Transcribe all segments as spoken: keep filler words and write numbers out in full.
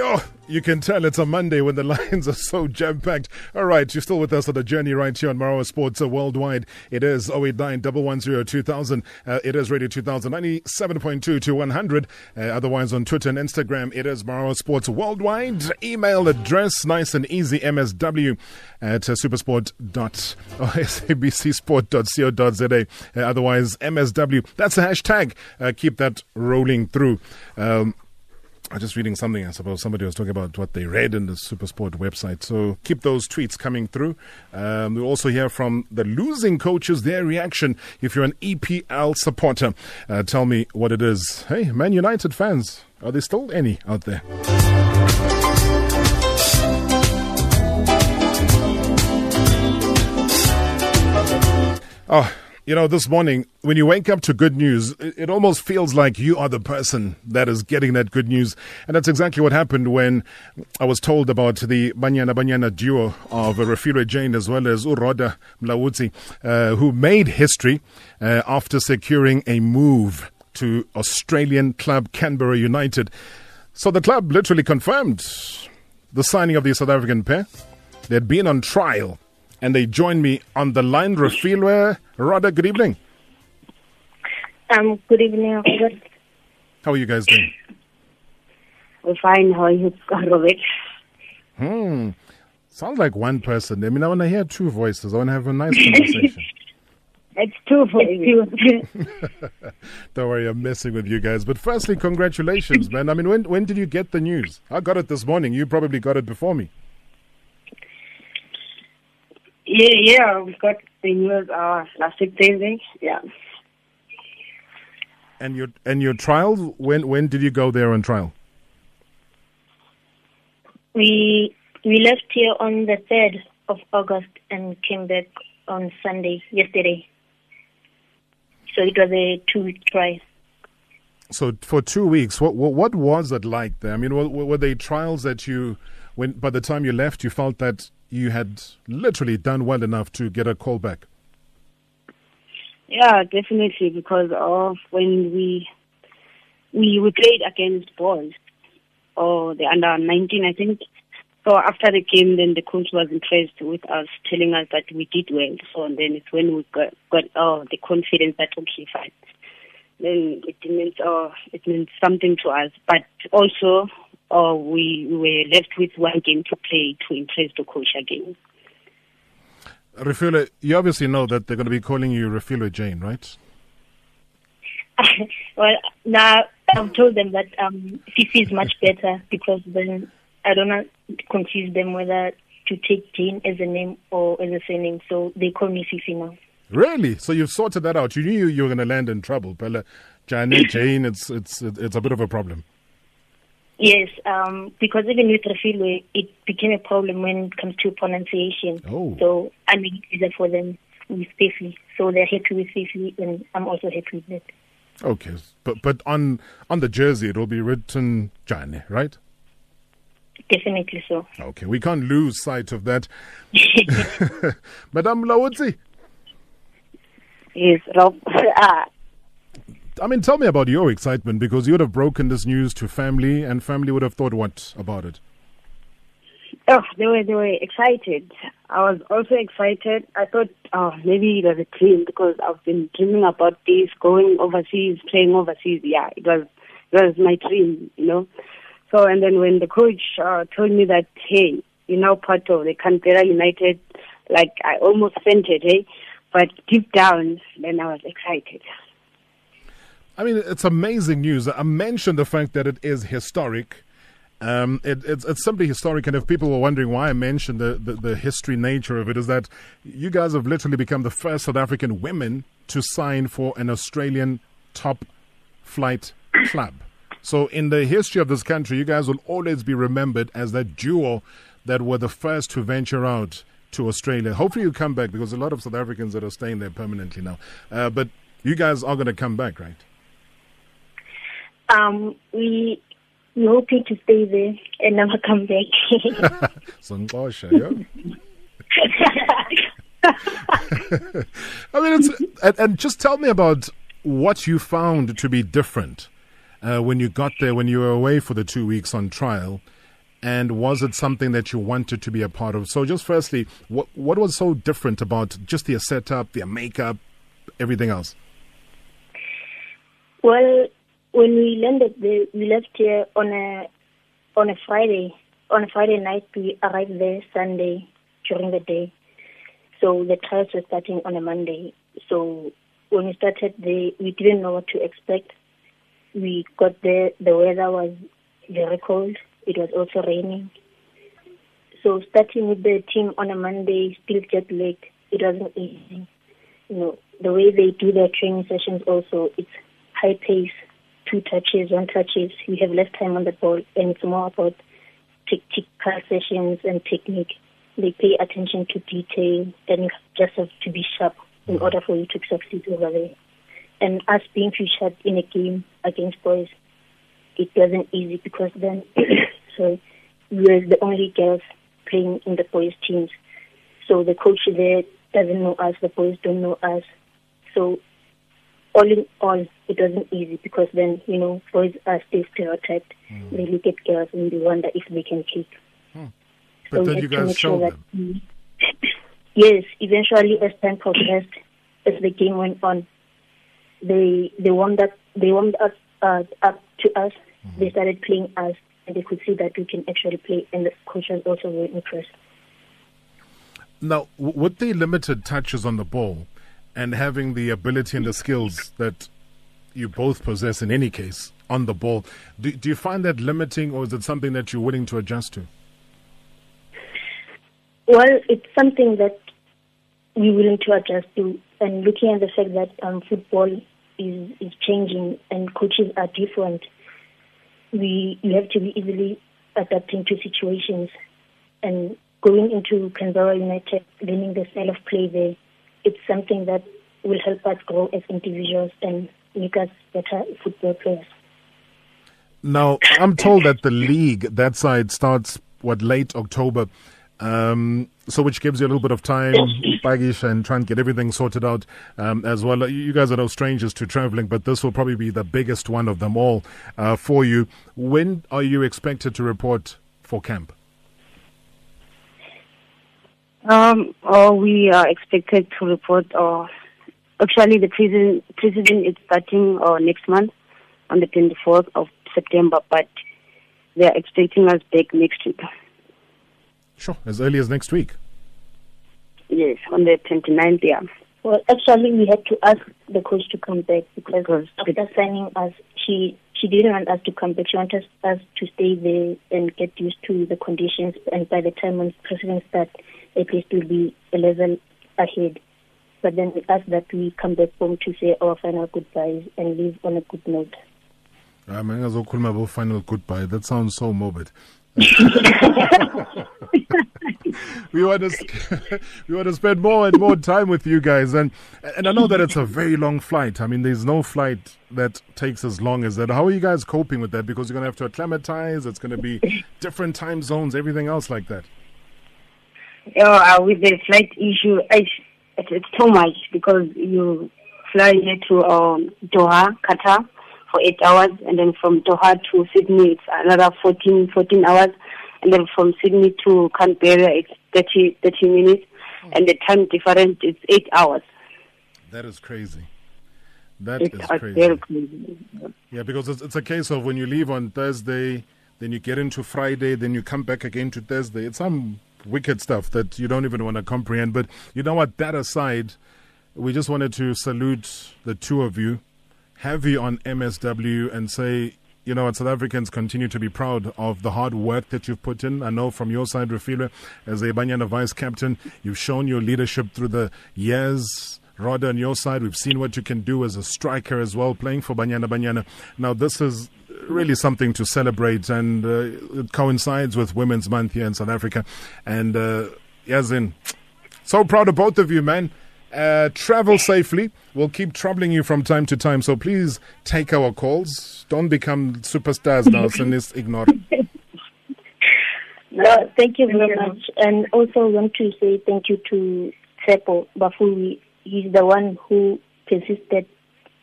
Oh, you can tell it's a Monday when the lines are so jam-packed. All right, you're still with us on the journey right here on Marawa Sports Worldwide. It is oh eight nine, one one zero, two thousand. Uh, it is Radio two thousand, ninety-seven point two to one hundred. Uh, otherwise, on Twitter and Instagram, it is Marawa Sports Worldwide. Email address, nice and easy, msw at uh, supersport dot s a b c sport dot co dot z a. Uh, otherwise, msw. That's the hashtag. Uh, keep that rolling through. Um, I'm just reading something. I suppose somebody was talking about what they read in the Supersport website. So keep those tweets coming through. Um, we'll also hear from the losing coaches, their reaction. If you're an E P L supporter, uh, tell me what it is. Hey, Man United fans, are there still any out there? Oh, you know, this morning, when you wake up to good news, it almost feels like you are the person that is getting that good news. And that's exactly what happened when I was told about the Banyana Banyana duo of Refiloe Jane as well as Rhoda Mulaudzi, uh, who made history uh, after securing a move to Australian club Canberra United. So the club literally confirmed the signing of the South African pair. They'd been on trial. And they join me on the line. Refiloe, Rhoda, good evening. Um, good evening, Robert. How are you guys doing? We're fine. How are you, Robert? Hmm. Sounds like one person. I mean, I want to hear two voices. I want to have a nice conversation. It's two voices. Don't worry, I'm messing with you guys. But firstly, congratulations, man. I mean, when when did you get the news? I got it this morning. You probably got it before me. Yeah, yeah, we got the news uh, last week, Thursday. Yeah. And your and your trial? When when did you go there on trial? We we left here on the third of August and came back on Sunday yesterday. So it was a two-week trial. So for two weeks, what what, what was it like there? I mean, were, were they trials that you, when by the time you left, you felt that you had literally done well enough to get a call back? Yeah, definitely, because of when we we, we played against boys, or the under nineteen, I think. So after the game, then the coach was impressed with us, telling us that we did well. So then it's when we got, got oh, the confidence that, okay, fine. Then it means, oh, it means something to us. But also, or we were left with one game to play to impress the coach again. Refiloe, you obviously know that they're going to be calling you Refiloe Jane, right? Well, now I've told them that um, Fifi is much better, because then I don't know, confuse them whether to take Jane as a name or as a surname, so they call me Fifi now. Really? So you've sorted that out. You knew you were going to land in trouble. But Jane, Jane, it's, it's, it's a bit of a problem. Yes, um, because even with Refiloe, it became a problem when it comes to pronunciation. Oh. So I made it easier for them with Fifi. So they're happy with Fifi, and I'm also happy with that. Okay, but but on on the jersey, it'll be written Jane, right? Definitely so. Okay, we can't lose sight of that. Madame Mulaudzi. Yes, Rob. Ah. I mean, tell me about your excitement, because you would have broken this news to family, and family would have thought what about it? Oh, they were they were excited. I was also excited. I thought, oh, maybe it was a dream, because I've been dreaming about this, going overseas, playing overseas. Yeah, it was it was my dream, you know. So, and then when the coach uh, told me that, hey, you're now part of the Canberra United, like I almost fainted, hey, but deep down, then I was excited. I mean, it's amazing news. I mentioned the fact that it is historic. Um, it, it's, it's simply historic. And if people were wondering why I mentioned the, the, the history nature of it, is that you guys have literally become the first South African women to sign for an Australian top flight club. So in the history of this country, you guys will always be remembered as that duo that were the first to venture out to Australia. Hopefully you come back, because a lot of South Africans that are staying there permanently now. Uh, but you guys are going to come back, right? Um, we we hoping to stay there and never come back. I mean, it's, and, and just tell me about what you found to be different uh, when you got there, when you were away for the two weeks on trial, and was it something that you wanted to be a part of? So just firstly, what what was so different about just their setup, their makeup, everything else? Well, when we landed, the, we left here on a on a Friday. On a Friday night, we arrived there Sunday during the day. So the trials were starting on a Monday. So when we started there, we didn't know what to expect. We got there, the weather was very cold. It was also raining. So starting with the team on a Monday, still jet lagged, it wasn't easy. You know, the way they do their training sessions also, it's high pace, two touches, one touches. We have less time on the ball, and it's more about tactical sessions and technique. They pay attention to detail, and you just have to be sharp in order for you to succeed over there. And us being featured in a game against boys, it wasn't easy because then so we were the only girls playing in the boys' teams. So the coach there doesn't know us, the boys don't know us. So all in all, it wasn't easy because then, you know, boys are still stereotyped. Mm. They look at girls and they wonder if they can kick. Hmm. But so then you guys show them. We, yes, eventually as time progressed, as the game went on, They they warmed up they warmed up uh, up to us. Mm-hmm. They started playing us, and they could see that we can actually play. And the coaches also were impressed. Now, with the limited touches on the ball, and having the ability and the skills that you both possess, in any case, on the ball, do, do you find that limiting, or is it something that you're willing to adjust to? Well, it's something that we're willing to adjust to, and looking at the fact that um, football is, is changing and coaches are different, we you have to be easily adapting to situations. And going into Canberra United, learning the style of play there, it's something that will help us grow as individuals and make us better football players. Now, I'm told that the league, that side, starts, what, late October. Um, so which gives you a little bit of time, baggage, and trying to get everything sorted out um, as well. You guys are no strangers to traveling, but this will probably be the biggest one of them all uh, for you. When are you expected to report for camp? Um, oh, we are expected to report. Uh, actually, the pre-season, pre-season is starting uh, next month on the twenty-fourth of September, but they are expecting us back next week. Sure, as early as next week. Yes, on the twenty-ninth, yeah. Well, actually, we had to ask the coach to come back because, because after signing us, she, she didn't want us to come back. She wanted us to stay there and get used to the conditions. And by the time when preseason starts, at least we'll be a level ahead. But then we asked that we come back home to say our final goodbyes and leave on a good note. I'm going to call my final goodbye. That sounds so morbid. we want to we want to spend more and more time with you guys, and and I know that it's a very long flight. I mean, there's no flight that takes as long as that. How are you guys coping with that? Because you're going to have to acclimatize. It's going to be different time zones, everything else like that. Yeah, uh, with the flight issue, it's, it's too much because you fly here to um, Doha, Qatar, for eight hours, and then from Doha to Sydney, it's another fourteen hours, and then from Sydney to Canberra, it's thirty minutes, oh. And the time difference is eight hours. That is crazy. That eight is crazy. Very crazy. Yeah, because it's, it's a case of when you leave on Thursday, then you get into Friday, then you come back again to Thursday. It's some wicked stuff that you don't even want to comprehend. But you know what? That aside, we just wanted to salute the two of you. Heavy on M S W and say, you know what, South Africans continue to be proud of the hard work that you've put in. I know from your side, Refiloe, as a Banyana vice captain, you've shown your leadership through the years. Rhoda, on your side, we've seen what you can do as a striker as well, playing for Banyana Banyana. Now, this is really something to celebrate, and uh, it coincides with Women's Month here in South Africa. And uh, Yazin, so proud of both of you, man. Uh, travel safely. We'll keep troubling you from time to time, so please take our calls. Don't become superstars now, so just ignore. No, thank you very much. And also I want to say thank you to Seppo Bafuri. He's the one who persisted,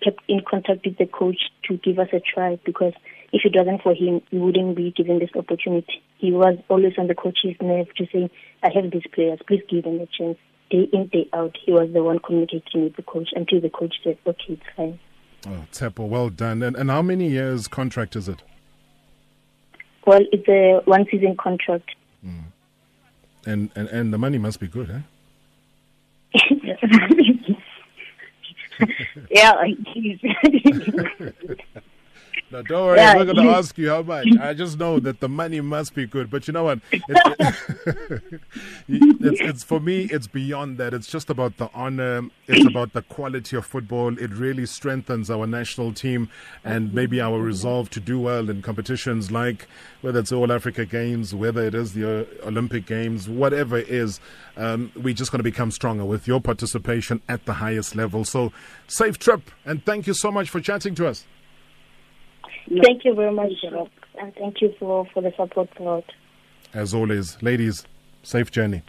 kept in contact with the coach to give us a try, because if it wasn't for him, we wouldn't be given this opportunity. he was always on the coach's nerve to say, I have these players, please give them a chance. Day in, day out, he was the one communicating with the coach until the coach said, okay, it's fine. Oh, Tsepo, well done. And, and how many years contract is it? Well, it's a one-season contract. Mm. And, and and the money must be good, eh? Yeah, geez. No, don't worry, yeah, I'm not going to ask you how much. I just know that the money must be good. But you know what? It, it, it's, it's for me, it's beyond that. It's just about the honor. It's about the quality of football. It really strengthens our national team and maybe our resolve to do well in competitions like whether it's All-Africa Games, whether it is the Olympic Games, whatever it is. Um, we're just going to become stronger with your participation at the highest level. So safe trip. And thank you so much for chatting to us. Thank you very much, Rob, and thank you for, for the support. As always, ladies, safe journey.